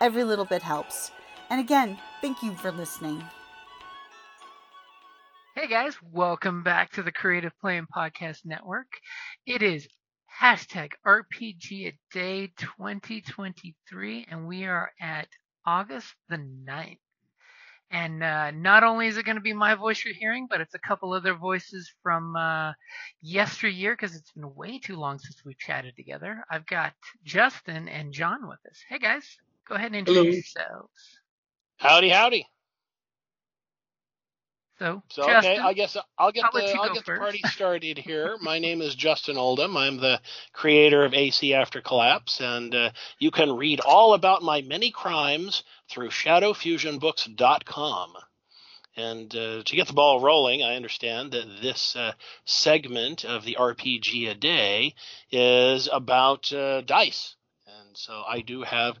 Every little bit helps. And again, thank you for listening. Hey guys, welcome back to the Creative Play and Podcast Network. It is #RPGaDAY2023, and we are at August the 9th. And not only is it going to be my voice you're hearing, but it's a couple other voices from yesteryear, because it's been way too long since we've chatted together. I've got Justin and John with us. Hey guys, go ahead and introduce yourselves. Howdy, howdy. So Justin, okay, I guess I'll get the party started here. My name is Justin Oldham. I'm the creator of AC After Collapse, and you can read all about my many crimes through ShadowFusionBooks.com. And to get the ball rolling, I understand that this segment of the RPG a Day is about dice. And so I do have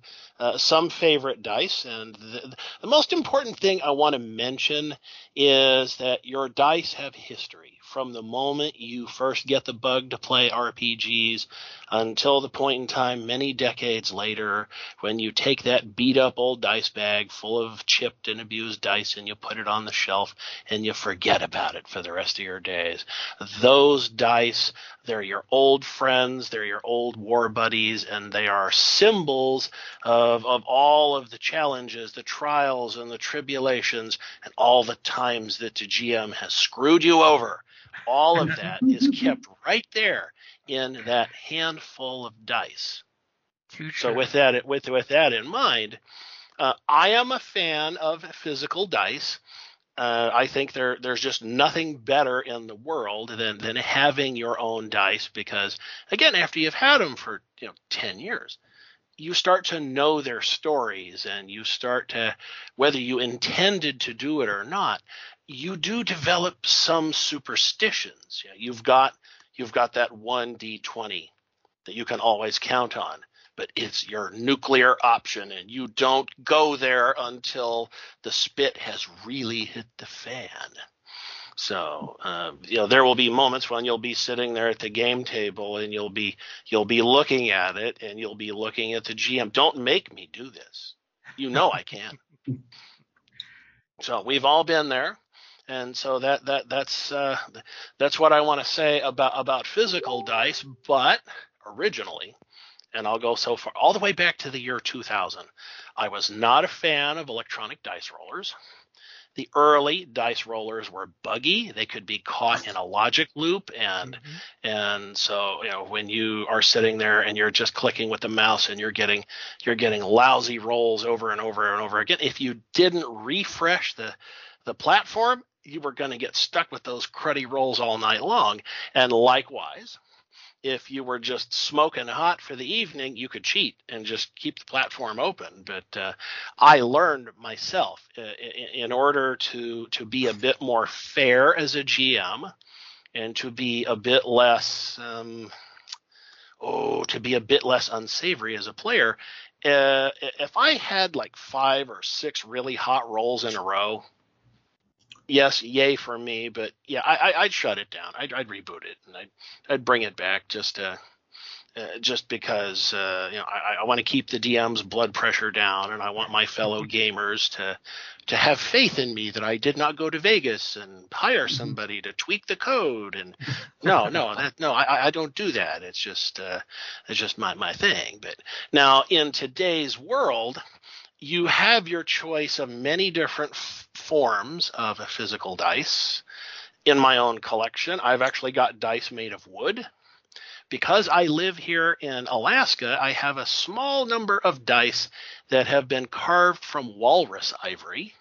some favorite dice, and the most important thing I want to mention is that your dice have history from the moment you first get the bug to play RPGs until the point in time many decades later when you take that beat-up old dice bag full of chipped and abused dice and you put it on the shelf and you forget about it for the rest of your days. Those dice, they're your old friends, they're your old war buddies, and they are symbols of all of the challenges, the trials and the tribulations, and all the times that the GM has screwed you over. All of that is kept right there in that handful of dice. So with that in mind, I am a fan of physical dice. I think there's just nothing better in the world than having your own dice, because, again, after you've had them for 10 years, you start to know their stories, and you start to, whether you intended to do it or not, you do develop some superstitions. You've got that one D20 that you can always count on, but it's your nuclear option, and you don't go there until the spit has really hit the fan. So, there will be moments when you'll be sitting there at the game table and you'll be looking at it and you'll be looking at the GM. Don't make me do this. You know I can. So we've all been there. And so that's what I want to say about physical dice. But originally, and I'll go so far all the way back to the year 2000, I was not a fan of electronic dice rollers. The early dice rollers were buggy. They could be caught in a logic loop. And so, when you are sitting there and you're just clicking with the mouse and you're getting lousy rolls over and over and over again, if you didn't refresh the platform, you were going to get stuck with those cruddy rolls all night long. And likewise, if you were just smoking hot for the evening, you could cheat and just keep the platform open. But I learned myself, in order to be a bit more fair as a GM and to be a bit less unsavory as a player, if I had like 5 or 6 really hot rolls in a row, yes, yay for me, but yeah, I'd shut it down. I'd reboot it, and I'd bring it back just because I want to keep the DM's blood pressure down, and I want my fellow gamers to have faith in me that I did not go to Vegas and hire somebody to tweak the code. And I don't do that. It's just my thing. But now in today's world, you have your choice of many different forms of a physical dice. In my own collection, I've actually got dice made of wood. Because I live here in Alaska, I have a small number of dice that have been carved from walrus ivory.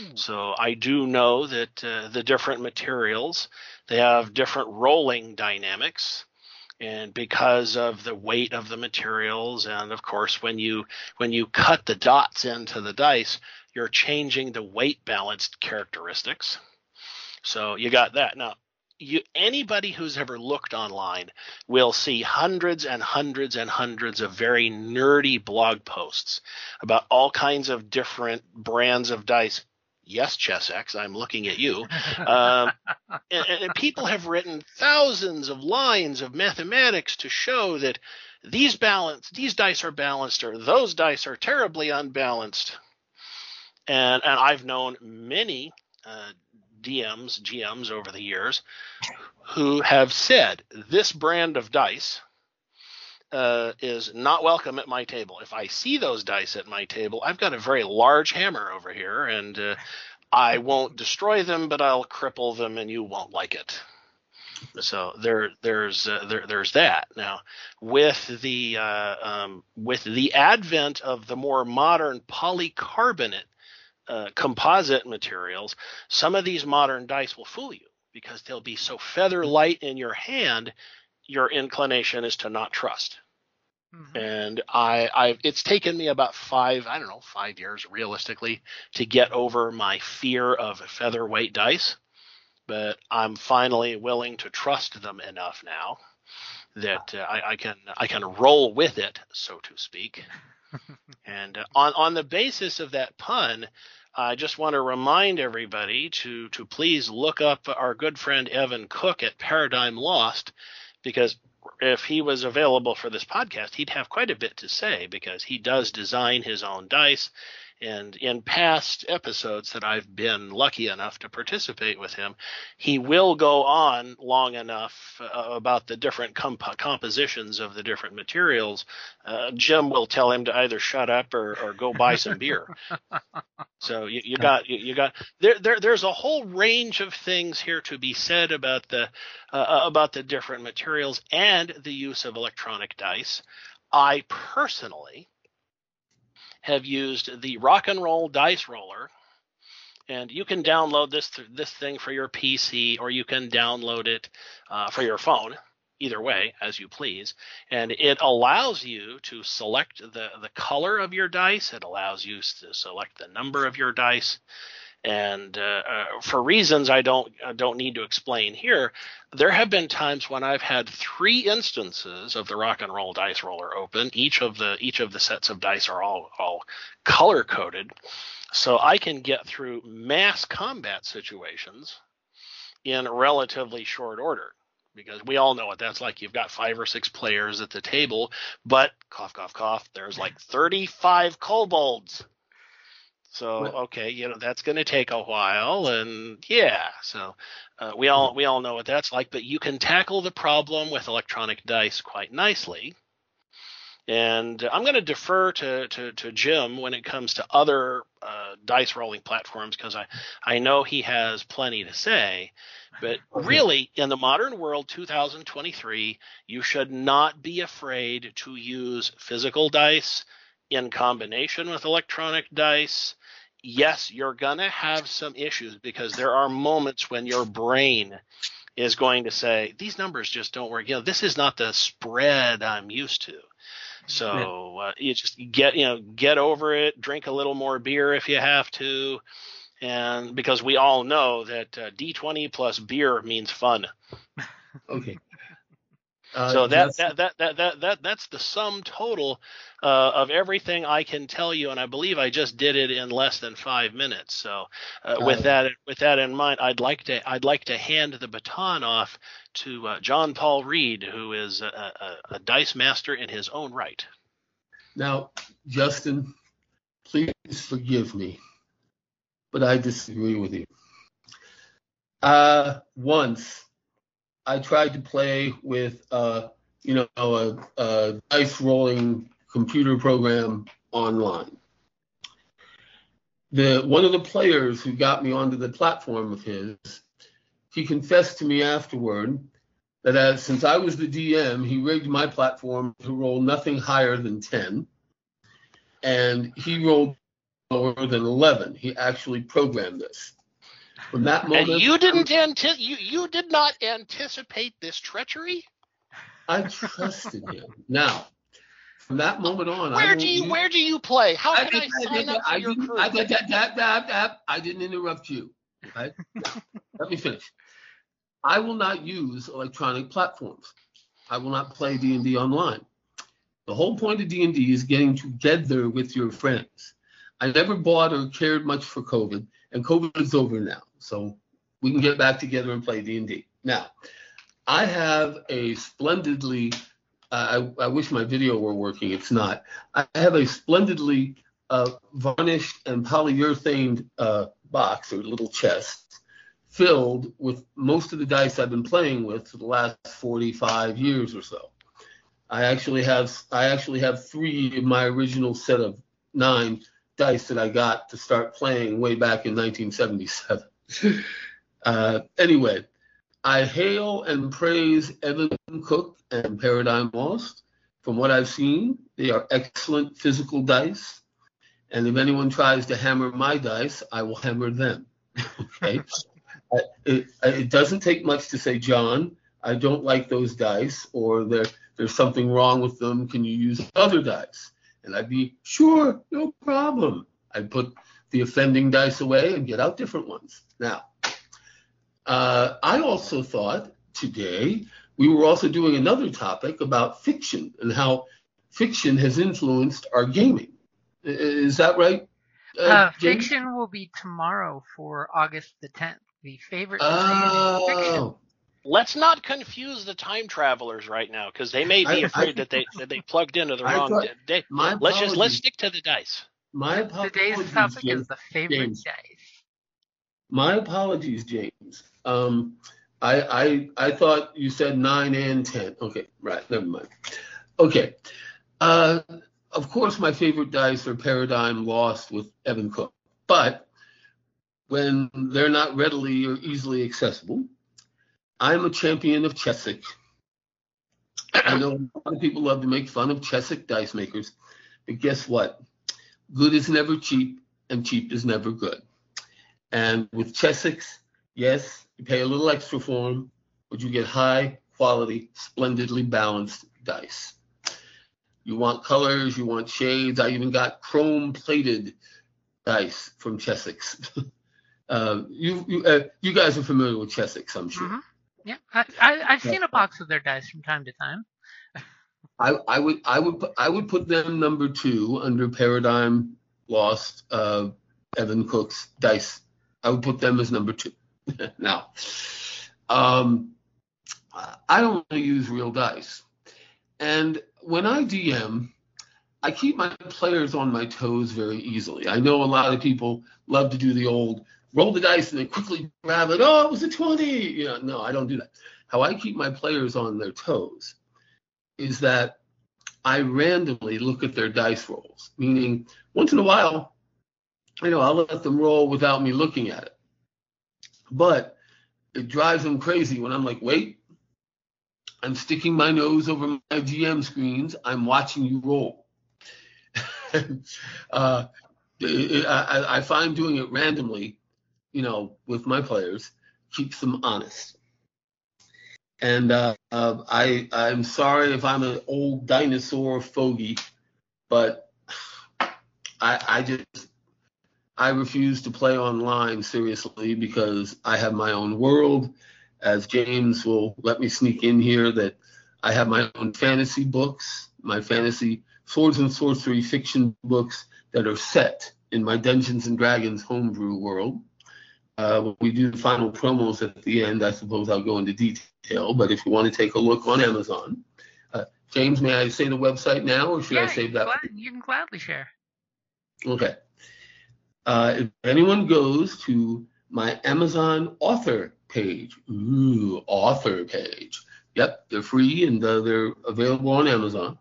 Ooh. So I do know that the different materials, they have different rolling dynamics. And because of the weight of the materials, and of course, when you cut the dots into the dice, you're changing the weight balanced characteristics. So you got that. Now, anybody who's ever looked online will see hundreds and hundreds and hundreds of very nerdy blog posts about all kinds of different brands of dice. Yes, Chessex, I'm looking at you. And people have written thousands of lines of mathematics to show that these dice are balanced, or those dice are terribly unbalanced. And I've known many DMs, GMs over the years who have said this brand of dice is not welcome at my table. If I see those dice at my table, I've got a very large hammer over here, and I won't destroy them, but I'll cripple them, and you won't like it. So there's that. Now, with the advent of the more modern polycarbonate composite materials, some of these modern dice will fool you because they'll be so feather light in your hand, your inclination is to not trust. Mm-hmm. And it's taken me about 5 years realistically to get over my fear of featherweight dice, but I'm finally willing to trust them enough now that I can roll with it, so to speak. And on the basis of that pun, I just want to remind everybody to please look up our good friend Evan Cook at Paradigm Lost, because if he was available for this podcast, he'd have quite a bit to say, because he does design his own dice. And in past episodes that I've been lucky enough to participate with him, he will go on long enough about the different compositions of the different materials. Jim will tell him to either shut up or go buy some beer. So you got there's a whole range of things here to be said about the different materials and the use of electronic dice. I personally have used the Rock'n'Roll Dice Roller, and you can download this thing for your PC, or you can download it for your phone, either way, as you please. And it allows you to select the color of your dice. It allows you to select the number of your dice. And for reasons I don't need to explain here, there have been times when I've had 3 instances of the Rock'n'Roll Dice Roller open. Each of the sets of dice are all color coded, so I can get through mass combat situations in relatively short order. Because we all know what that's like. You've got 5 or 6 players at the table, but cough, cough, cough, there's like 35 kobolds. So, okay, that's going to take a while, and we all know what that's like, but you can tackle the problem with electronic dice quite nicely. And I'm going to defer to Jim when it comes to other dice rolling platforms, because I know he has plenty to say. But really, in the modern world, 2023, you should not be afraid to use physical dice in combination with electronic dice. Yes, you're going to have some issues, because there are moments when your brain is going to say, these numbers just don't work. This is not the spread I'm used to. So you just get over it, drink a little more beer if you have to. And because we all know that D20 plus beer means fun. Okay. So that's the sum total of everything I can tell you, and I believe I just did it in less than 5 minutes. So with that in mind, I'd like to hand the baton off to John Paul Ried, who is a dice master in his own right. Now, Justin, please forgive me, but I disagree with you. Once I tried to play with, a dice rolling computer program online. one of the players who got me onto the platform of his, he confessed to me afterward that since I was the DM, he rigged my platform to roll nothing higher than 10, and he rolled lower than 11. He actually programmed this. From that moment, and you did not anticipate this treachery? I trusted him. Now, from that moment on, where do you play? How can I sign up for your crew? I didn't interrupt you. Right? Now, let me finish. I will not use electronic platforms. I will not play D&D online. The whole point of D&D is getting together with your friends. I never bought or cared much for COVID, and COVID is over now, so we can get back together and play D&D. Now, I have a splendidly, I wish my video were working, it's not. I have a splendidly varnished and polyurethane box or little chest filled with most of the dice I've been playing with for the last 45 years or so. I actually have three of my original set of 9 dice that I got to start playing way back in 1977. Anyway, I hail and praise Evan Cook and Paradigm Lost. From what I've seen, they are excellent physical dice. And if anyone tries to hammer my dice, I will hammer them. Okay? It doesn't take much to say, John, I don't like those dice, or there's something wrong with them. Can you use other dice? And I'd be, sure, no problem. I'd put the offending dice away and get out different ones. Now, I also thought today we were also doing another topic about fiction and how fiction has influenced our gaming. Is that right? Fiction will be tomorrow for August the 10th. The favorite fiction. Let's not confuse the time travelers right now, because they may be afraid that they plugged into the wrong day. Let's stick to the dice. Today's topic is the favorite dice. My apologies, James. I thought you said 9 and 10. Okay, right, never mind. Okay, of course my favorite dice are Paradigm Lost with Evan Cook, but when they're not readily or easily accessible, I'm a champion of Chessex. I know a lot of people love to make fun of Chessex dice makers, but guess what? Good is never cheap, and cheap is never good. And with Chessex, yes, you pay a little extra for them, but you get high quality, splendidly balanced dice. You want colors, you want shades. I even got chrome-plated dice from Chessex. You guys are familiar with Chessex, I'm sure. Mm-hmm. Yeah, I've seen a box of their dice from time to time. I would put them number 2 under Paradigm Lost, Evan Cook's dice. I would put them as number 2. Now, I don't really use real dice, and when I DM, I keep my players on my toes very easily. I know a lot of people love to do the old roll the dice and then quickly grab it. Oh, it was a 20. You know, no, I don't do that. How I keep my players on their toes is that I randomly look at their dice rolls, meaning once in a while, I'll let them roll without me looking at it. But it drives them crazy when I'm like, wait, I'm sticking my nose over my GM screens. I'm watching you roll. I find doing it randomly, with my players, keeps them honest. And I'm sorry if I'm an old dinosaur fogey, but I refuse to play online seriously because I have my own world. As James will let me sneak in here, that I have my own fantasy books, my fantasy swords and sorcery fiction books that are set in my Dungeons and Dragons homebrew world. When we do the final promos at the end, I suppose I'll go into detail, but if you want to take a look on Amazon. James, may I say the website now, or should I save that? You can gladly share. Okay. If anyone goes to my Amazon author page, yep, they're free and they're available on Amazon.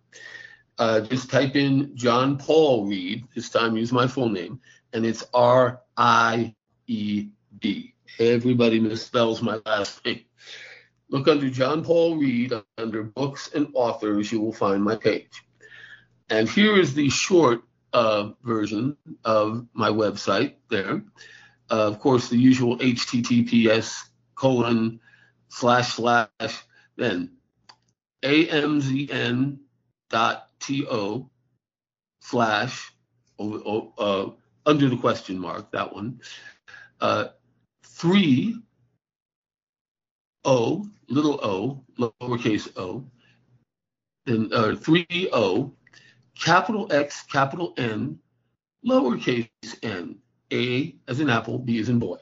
just type in John Paul Ried, this time use my full name, and it's R-I-E-D. Everybody misspells my last name. Look under John Paul Ried, under books and authors, you will find my page. And here is the short version of my website there. Of course, the usual https:// then amzn.to/ under the question mark, that one, 3O, little o, lowercase o, then 3O, capital X, capital N, lowercase n, A as in apple, B as in boy.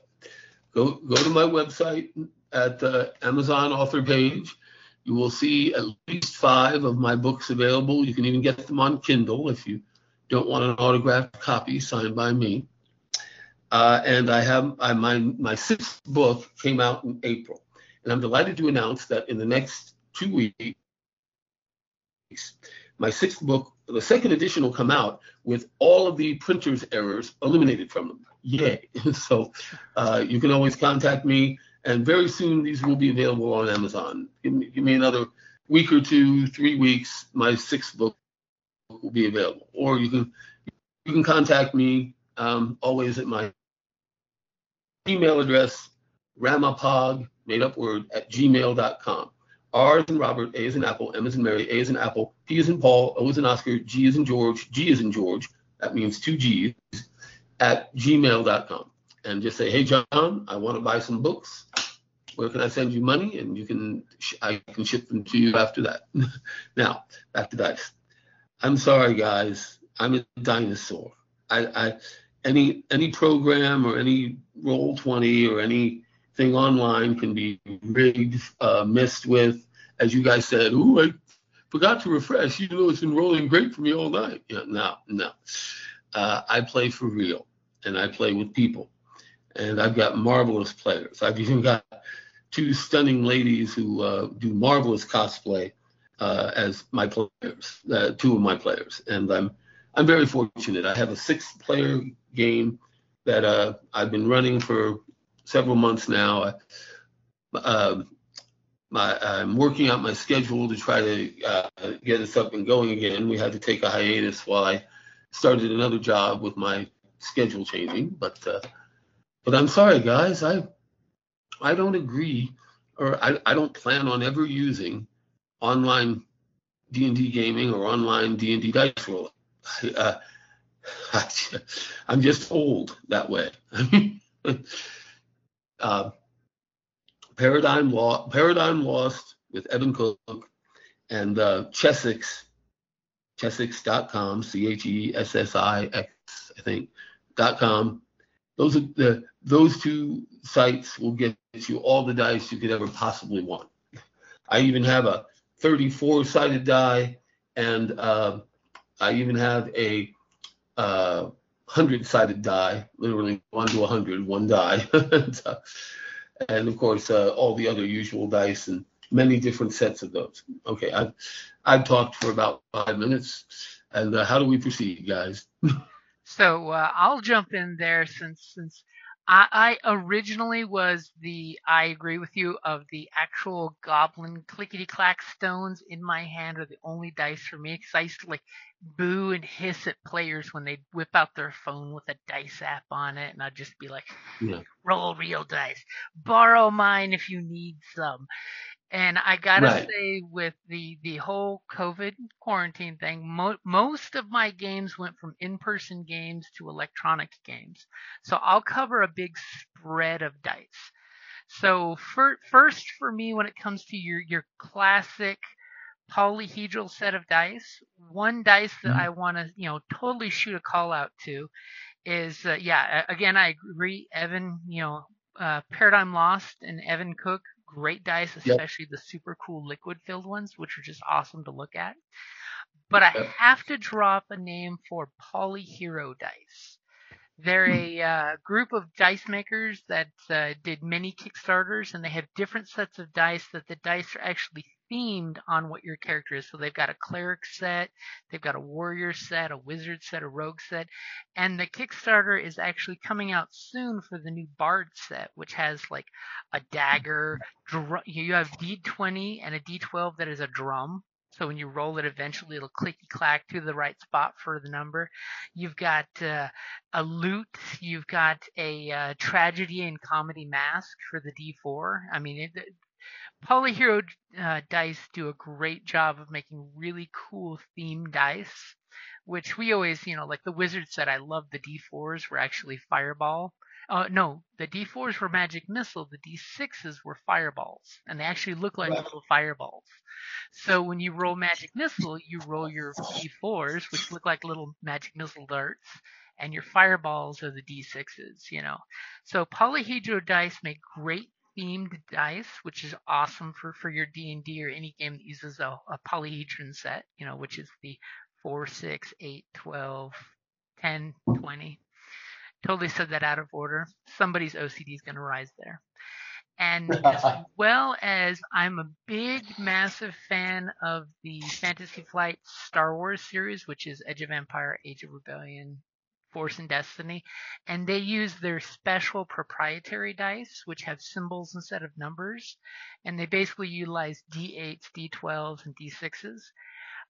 Go to my website at the Amazon author page. You will see at least 5 of my books available. You can even get them on Kindle if you don't want an autographed copy signed by me. And I have my 6th book came out in April. And I'm delighted to announce that in the next 2 weeks, my 6th book, the 2nd edition, will come out with all of the printer's errors eliminated from them. Yay. So you can always contact me. And very soon, these will be available on Amazon. Give me another week or two, 3 weeks, my 6th book will be available. Or you can contact me always at my email address, Ramapog, made up word, at gmail.com. R as in Robert, A as in Apple, M as in Mary, A as in Apple, P as in Paul, O as in Oscar, G as in George, that means 2 G's, at gmail.com. And just say, hey, John, I want to buy some books. Where can I send you money? And you can, I can ship them to you after that. Now, back to dice. I'm sorry, guys. I'm a dinosaur. Any program or any Roll20 or anything online can be rigged, messed with. As you guys said, ooh, I forgot to refresh, even though it's been rolling great for me all night. Yeah, no. I play for real, and I play with people. And I've got marvelous players. I've even got 2 stunning ladies who do marvelous cosplay as my players, 2 of my players. And I'm very fortunate. I have a 6-player game that I've been running for several months now. I'm working out my schedule to try to get us up and going again. We had to take a hiatus while I started another job with my schedule changing, but I'm sorry, guys, I don't agree, or I don't plan on ever using online D&D gaming or online D&D dice roller. I'm just old that way. Paradigm Lost with Evan Cook and Chessex, Chessex.com, Chessix, I think, .com. Those are those 2 sites will get you all the dice you could ever possibly want. I even have a 34-sided die, and I even have a 100-sided die, literally 1 to 100, one die. And of course, all the other usual dice and many different sets of those. Okay, I've talked for about 5 minutes, and how do we proceed, guys? So I'll jump in there since I originally was I agree with you, of the actual goblin clickety-clack stones in my hand are the only dice for me, because I used to boo and hiss at players when they'd whip out their phone with a dice app on it, and I'd just be like, yeah. Roll real dice. Borrow mine if you need some. And I gotta say, with the whole COVID quarantine thing, most of my games went from in-person games to electronic games. So I'll cover a big spread of dice. So first for me, when it comes to your classic polyhedral set of dice, one dice that I want to totally shoot a call out to is again, I agree, Evan, Paradigm Lost and Evan Cook. Great dice, especially the super cool liquid-filled ones, which are just awesome to look at. But I have to drop a name for Poly Hero Dice. They're a group of dice makers that did many Kickstarters, and they have different sets of dice that the dice are actually themed on what your character is. So they've got a cleric set, they've got a warrior set, a wizard set, a rogue set, and the Kickstarter is actually coming out soon for the new bard set, which has like a dagger, you have D20 and a D12 that is a drum. So when you roll it, eventually it'll clicky-clack to the right spot for the number. You've got a lute. You've got a tragedy and comedy mask for the D4. I mean, Poly Hero Dice do a great job of making really cool themed dice, which we always, you know, like the wizard said, I love the D4s were actually fireball. No, the D4s were magic missile. The D6s were fireballs, and they actually look like little fireballs. So when you roll magic missile, you roll your D4s, which look like little magic missile darts, and your fireballs are the D6s, you know. So Polyhedro Dice make great themed dice, which is awesome for your D&D or any game that uses a polyhedron set, you know, which is the 4, 6, 8, 12, 10, 20. Totally said that out of order. Somebody's OCD is going to rise there. And as well as I'm a big, massive fan of the Fantasy Flight Star Wars series, which is Edge of Empire, Age of Rebellion, Force and Destiny. And they use their special proprietary dice, which have symbols instead of numbers. And they basically utilize D8s, D12s, and D6s.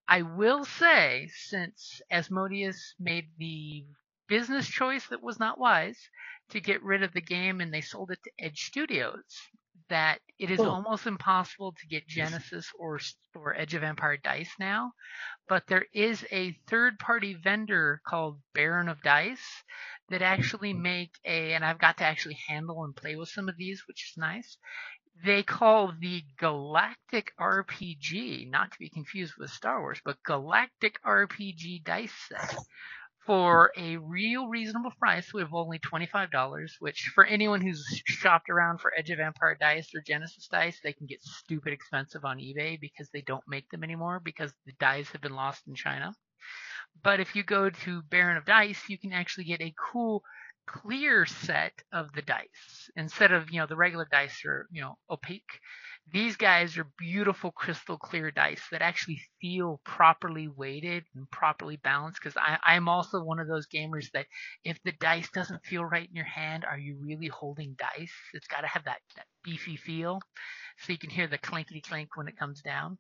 I will say, since Asmodeus made the business choice that was not wise to get rid of the game and they sold it to Edge Studios, that it is almost impossible to get Genesys or Edge of Empire dice now, but there is a third-party vendor called Baron of Dice that actually make and I've got to actually handle and play with some of these, which is nice. They call the Galactic RPG, not to be confused with Star Wars, but Galactic RPG dice set, for a real reasonable price of only $25, which for anyone who's shopped around for Edge of Empire dice or Genesys dice, they can get stupid expensive on eBay because they don't make them anymore because the dice have been lost in China. But if you go to Baron of Dice, you can actually get a cool clear set of the dice. Instead of, you know, the regular dice are, you know, opaque. These guys are beautiful crystal clear dice that actually feel properly weighted and properly balanced, because I'm also one of those gamers that if the dice doesn't feel right in your hand, are you really holding dice? It's got to have that beefy feel so you can hear the clinkety clink when it comes down.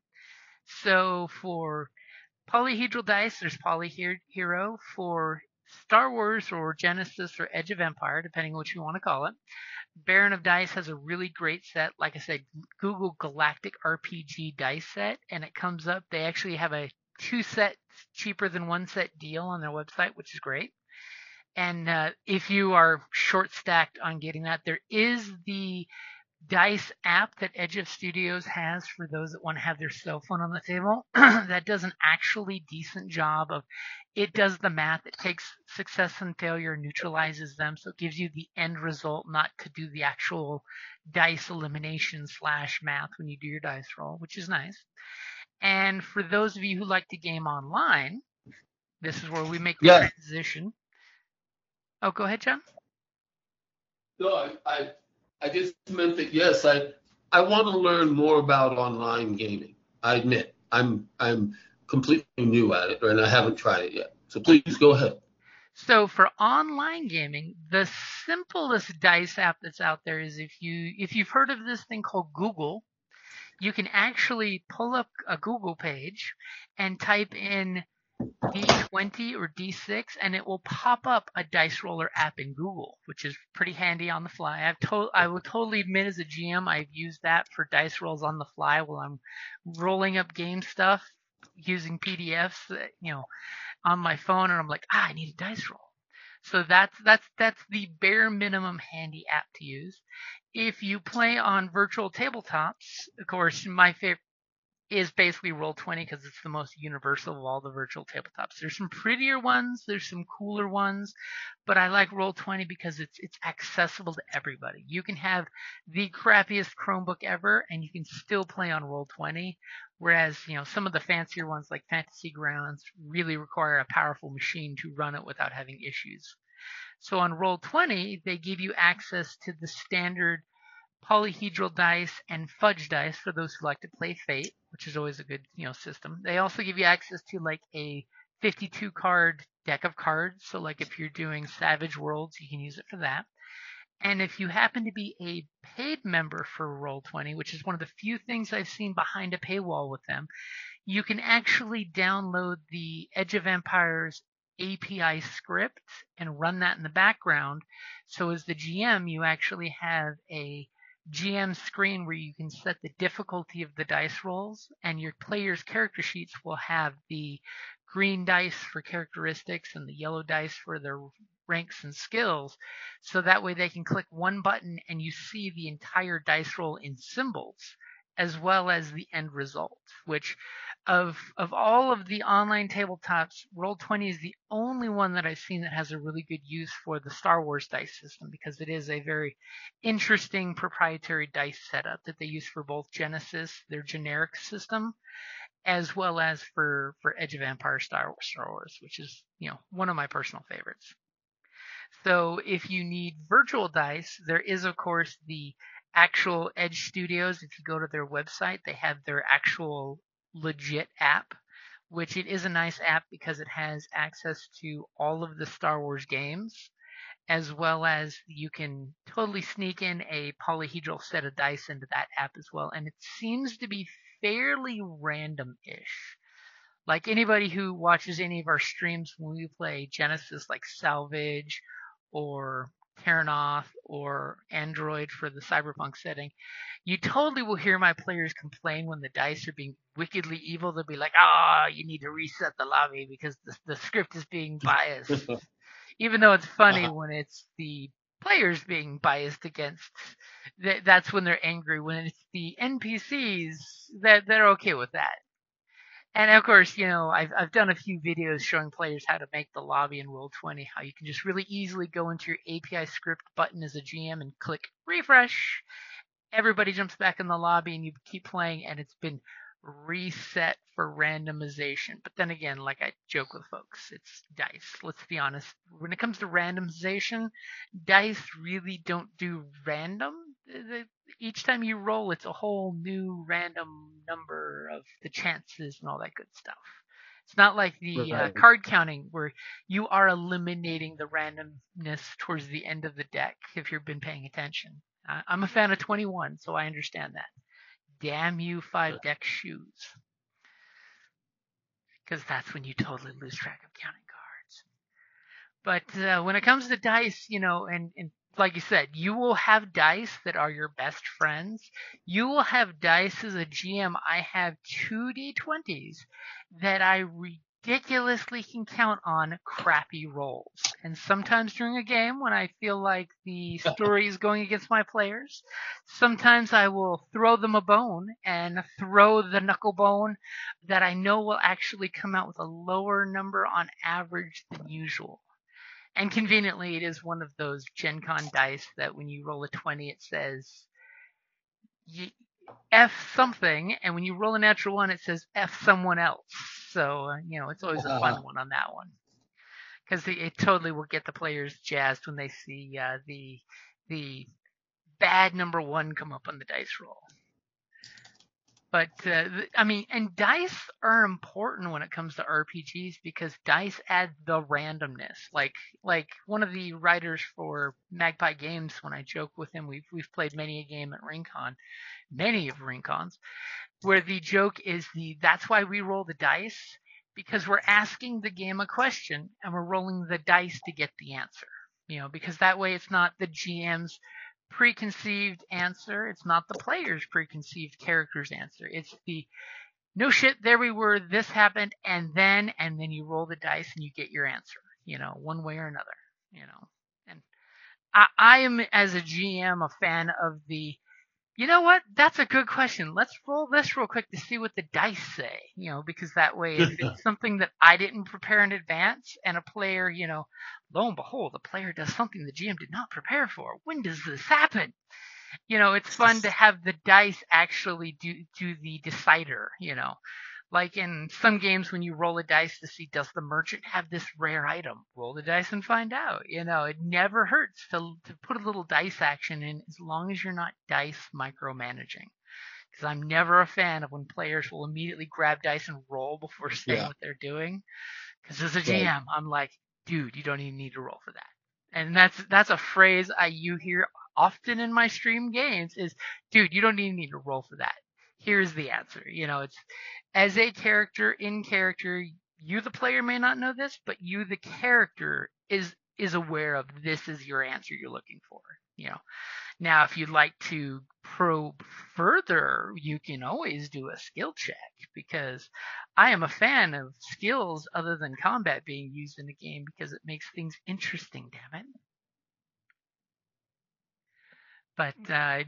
So for polyhedral dice, there's Polyhero. For Star Wars or Genesys or Edge of Empire, depending on what you want to call it, Baron of Dice has a really great set. Like I said, Google Galactic RPG dice set, and it comes up. They actually have a 2 set cheaper than 1 set deal on their website, which is great. And if you are short stacked on getting that, there is the dice app that Edge of Studios has for those that want to have their cell phone on the table. That does an actually decent job of, it does the math, it takes success and failure, neutralizes them, so it gives you the end result, not to do the actual dice elimination / math when you do your dice roll, which is nice. And for those of you who like to game online, this is where we make the transition. Oh, go ahead, John. No, I just meant that, yes, I want to learn more about online gaming. I admit, I'm completely new at it, and I haven't tried it yet. So please go ahead. So for online gaming, the simplest dice app that's out there is, if you've heard of this thing called Google, you can actually pull up a Google page and type in D20 or D6, and it will pop up a dice roller app in Google, which is pretty handy on the fly. I will totally admit, as a GM, I've used that for dice rolls on the fly while I'm rolling up game stuff using PDFs, you know, on my phone, and I'm like, I need a dice roll. So that's the bare minimum handy app to use. If you play on virtual tabletops, of course, my favorite is basically Roll20 because it's the most universal of all the virtual tabletops. There's some prettier ones, there's some cooler ones, but I like Roll20 because it's accessible to everybody. You can have the crappiest Chromebook ever and you can still play on Roll20, whereas, you know, some of the fancier ones like Fantasy Grounds really require a powerful machine to run it without having issues. So on Roll20, they give you access to the standard polyhedral dice, and fudge dice for those who like to play Fate, which is always a good, system. They also give you access to like a 52 card deck of cards. So like if you're doing Savage Worlds, you can use it for that. And if you happen to be a paid member for Roll20, which is one of the few things I've seen behind a paywall with them, you can actually download the Edge of Empire's API script and run that in the background. So as the GM, you actually have a GM screen where you can set the difficulty of the dice rolls, and your players' character sheets will have the green dice for characteristics and the yellow dice for their ranks and skills, so that way they can click one button and you see the entire dice roll in symbols as well as the end result, which of all of the online tabletops, Roll20 is the only one that I've seen that has a really good use for the Star Wars dice system, because it is a very interesting proprietary dice setup that they use for both Genesys, their generic system, as well as for Edge of Empire Star Wars, which is, one of my personal favorites. So if you need virtual dice, there is, of course, the actual Edge Studios. If you go to their website, they have their actual legit app, which it is a nice app because it has access to all of the Star Wars games, as well as you can totally sneak in a polyhedral set of dice into that app as well. And it seems to be fairly random-ish. Like anybody who watches any of our streams when we play Genesys, like Salvage or Terranoth or Android for the cyberpunk setting, you totally will hear my players complain when the dice are being wickedly evil. They'll be like, you need to reset the lobby because the script is being biased. Even though it's funny when it's the players being biased against, that's when they're angry. When it's the NPCs, they're okay with that. And of course, I've done a few videos showing players how to make the lobby in Roll20, how you can just really easily go into your API script button as a GM and click refresh. Everybody jumps back in the lobby and you keep playing, and it's been reset for randomization. But then again, like I joke with folks, it's dice. Let's be honest. When it comes to randomization, dice really don't do random. Each time you roll, it's a whole new random number of the chances and all that good stuff. It's not like the card counting where you are eliminating the randomness towards the end of the deck if you've been paying attention. I'm a fan of 21, so I understand that. Damn you, 5 deck shoes. Because that's when you totally lose track of counting cards. But when it comes to dice, and like you said, you will have dice that are your best friends. You will have dice as a GM. I have 2d20s that I ridiculously can count on crappy rolls. And sometimes during a game when I feel like the story is going against my players, sometimes I will throw them a bone and throw the knuckle bone that I know will actually come out with a lower number on average than usual. And conveniently, it is one of those Gen Con dice that when you roll a 20, it says F something, and when you roll a natural one, it says F someone else. So, it's always a fun one on that one. Because it totally will get the players jazzed when they see the bad number one come up on the dice roll. But, and dice are important when it comes to RPGs because dice add the randomness. Like one of the writers for Magpie Games, when I joke with him, we've played many a game at RingCon, many of RingCons, where the joke is that's why we roll the dice, because we're asking the game a question and we're rolling the dice to get the answer, because that way it's not the GM's preconceived answer, it's not the player's preconceived character's answer, it's the no shit, there we were, this happened, and then you roll the dice and you get your answer, one way or another, and I am, as a GM, a fan of the, what, that's a good question, let's roll this real quick to see what the dice say, because that way if it's something that I didn't prepare in advance and a player, lo and behold, the player does something the GM did not prepare for. When does this happen? It's fun to have the dice actually do the decider. Like in some games when you roll a dice to see, does the merchant have this rare item? Roll the dice and find out. You know, it never hurts to put a little dice action in, as long as you're not dice micromanaging. Because I'm never a fan of when players will immediately grab dice and roll before saying what they're doing. Because as a GM, I'm like, dude, you don't even need to roll for that. And that's a phrase you hear often in my stream games is, dude, you don't even need to roll for that. Here's the answer. You know, it's as a character in character, you, the player, may not know this, but you, the character, is aware of this is your answer you're looking for. You know, now if you'd like to probe further, you can always do a skill check, because I am a fan of skills other than combat being used in a game because it makes things interesting, damn it. But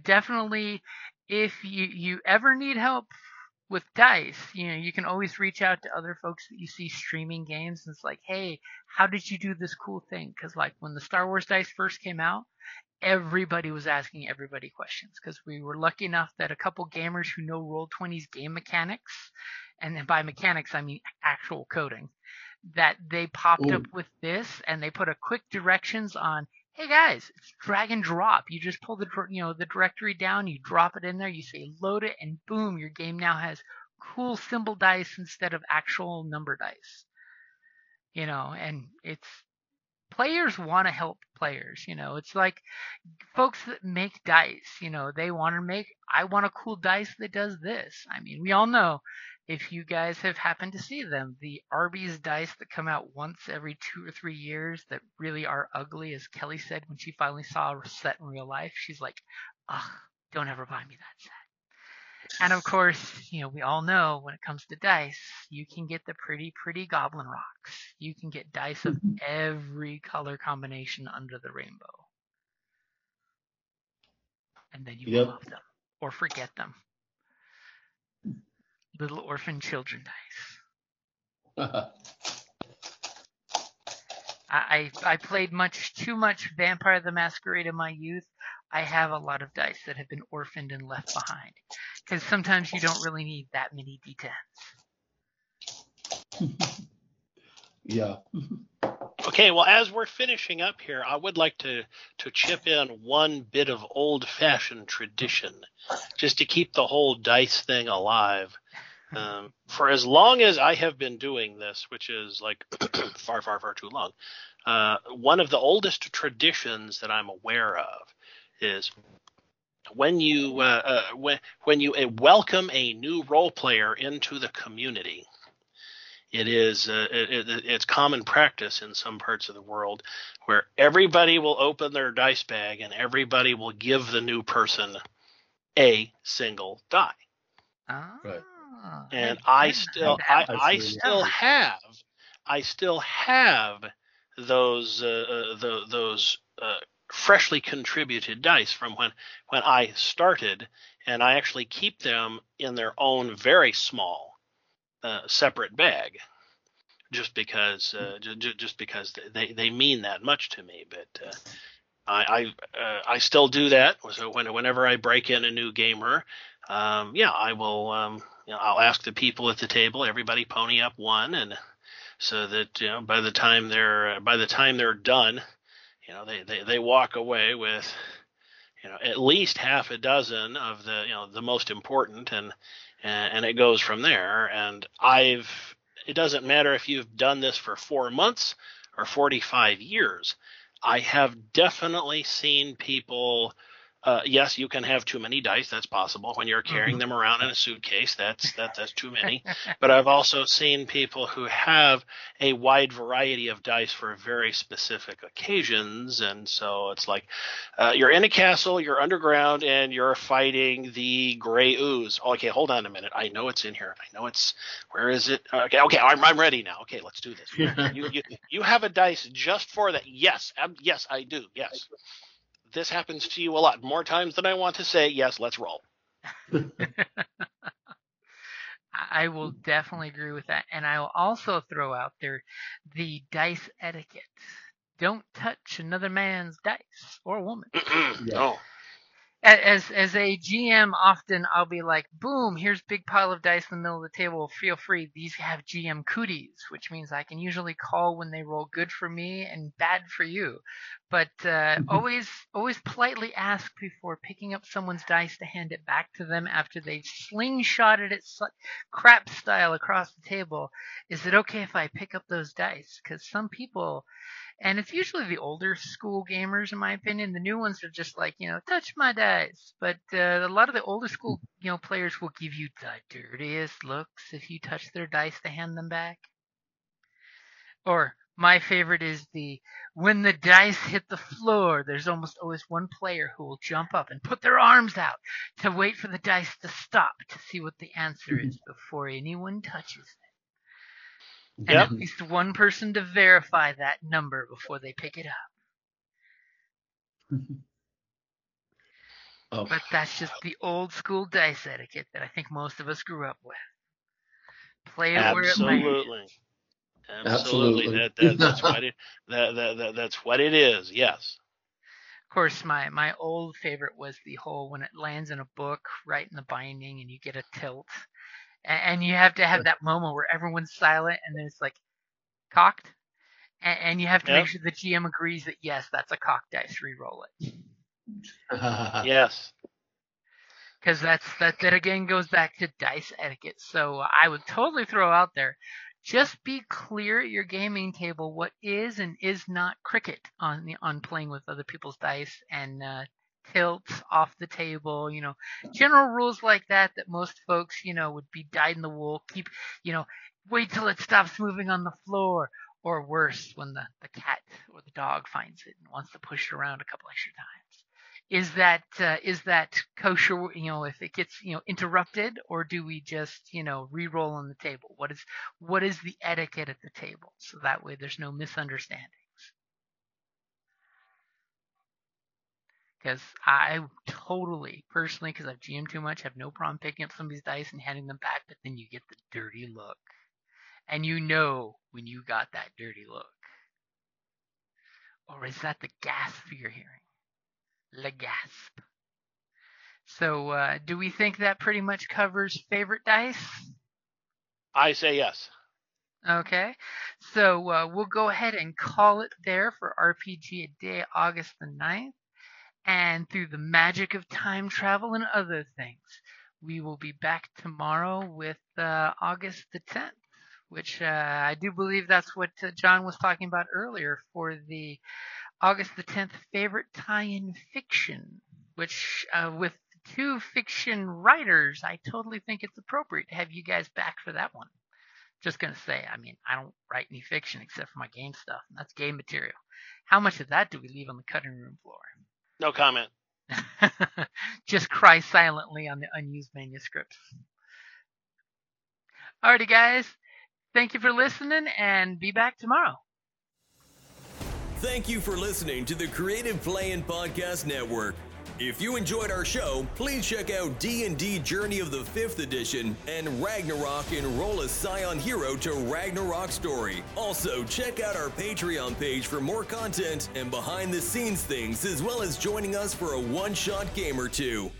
definitely, if you ever need help with dice, you know, you can always reach out to other folks that you see streaming games, and it's like, hey, how did you do this cool thing? Because like when the Star Wars dice first came out, everybody was asking everybody questions, because we were lucky enough that a couple gamers who know Roll20's game mechanics, and by mechanics I mean actual coding, that they popped up with this, and they put a quick directions on, hey guys, it's drag and drop. You just pull the directory down, you drop it in there, you say load it, and boom, your game now has cool symbol dice instead of actual number dice. You know, and it's players want to help players. You know, it's like folks that make dice. You know, they want to make, I want a cool dice that does this. I mean, we all know, if you guys have happened to see them, the Arby's dice that come out once every 2 or 3 years that really are ugly, as Kelly said when she finally saw a set in real life, she's like, ugh, don't ever buy me that set. And of course, you know, we all know when it comes to dice, you can get the pretty goblin rocks. You can get dice of every color combination under the rainbow. And then you love them or forget them. Little orphan children dice. I played much too much Vampire the Masquerade in my youth. I have a lot of dice that have been orphaned and left behind, because sometimes you don't really need that many D10s. Yeah. Okay, well, as we're finishing up here, I would like to chip in one bit of old-fashioned tradition, just to keep the whole dice thing alive. For as long as I have been doing this, which is like far, far, far too long, one of the oldest traditions that I'm aware of is when you welcome a new role player into the community. It is it's common practice in some parts of the world where everybody will open their dice bag and everybody will give the new person a single die. Ah, right. And I still have those freshly contributed dice from when I started, and I actually keep them in their own very small separate bag, just because they mean that much to me. But I still do that. So whenever I break in a new gamer, I will I'll ask the people at the table, everybody pony up one, and so that by the time they're done, they walk away with at least half a dozen of the the most important, and it goes from there. And it doesn't matter if you've done this for 4 months or 45 years. I have definitely seen people, yes, you can have too many dice. That's possible when you're carrying them around in a suitcase. That's too many. But I've also seen people who have a wide variety of dice for very specific occasions. And so it's like you're in a castle, you're underground, and you're fighting the gray ooze. Okay, hold on a minute. I know it's in here. I know it's – where is it? Okay, I'm ready now. Okay, let's do this. You have a dice just for that. Yes, I do. Yes. This happens to you a lot more times than I want to say. Yes, let's roll. I will definitely agree with that. And I will also throw out there the dice etiquette. Don't touch another man's dice or woman. No. as a GM, often I'll be like, boom, here's a big pile of dice in the middle of the table. Feel free. These have GM cooties, which means I can usually call when they roll good for me and bad for you. But always politely ask before picking up someone's dice to hand it back to them after they've slingshotted it crap style across the table. Is it okay if I pick up those dice? Because some people, and it's usually the older school gamers, in my opinion. The new ones are just like, you know, touch my dice. But a lot of the older school, you know, players will give you the dirtiest looks if you touch their dice to hand them back. Or my favorite is when the dice hit the floor, there's almost always one player who will jump up and put their arms out to wait for the dice to stop to see what the answer is before anyone touches it. And at least one person to verify that number before they pick it up. Oh. But that's just the old school dice etiquette that I think most of us grew up with. Play it where it lands. Absolutely. That's what it is, yes. Of course, my old favorite was the whole when it lands in a book, right in the binding, and you get a tilt. And you have to have that moment where everyone's silent and then it's like cocked. And you have to make sure the GM agrees that, yes, that's a cocked dice. Reroll it. Yes. Because that again goes back to dice etiquette. So I would totally throw out there, just be clear at your gaming table what is and is not cricket on playing with other people's dice and tilts off the table, you know, general rules like that most folks, you know, would be dyed in the wool. Keep, you know, wait till it stops moving on the floor, or worse, when the cat or the dog finds it and wants to push it around a couple extra times. Is that kosher, you know, if it gets, you know, interrupted, or do we just, you know, re-roll on the table? What is the etiquette at the table? So that way there's no misunderstanding. Because I totally, personally, because I've GM'd too much, have no problem picking up somebody's dice and handing them back, but then you get the dirty look. And you know when you got that dirty look. Or is that the gasp you're hearing? Le gasp. So, do we think that pretty much covers favorite dice? I say yes. Okay, so we'll go ahead and call it there for RPGaDay August the 9th. And through the magic of time travel and other things, we will be back tomorrow with August the 10th, which I do believe that's what John was talking about earlier for the August the 10th favorite tie-in fiction, which with two fiction writers, I totally think it's appropriate to have you guys back for that one. Just going to say, I mean, I don't write any fiction except for my game stuff, and that's game material. How much of that do we leave on the cutting room floor? No comment. Just cry silently on the unused manuscripts. Alrighty, guys. Thank you for listening, and be back tomorrow. Thank you for listening to the Creative Play and Podcast Network. If you enjoyed our show, please check out D&D Journey of the 5th Edition and Ragnarok and Roll a Scion Hero to Ragnarok Story. Also, check out our Patreon page for more content and behind-the-scenes things, as well as joining us for a one-shot game or two.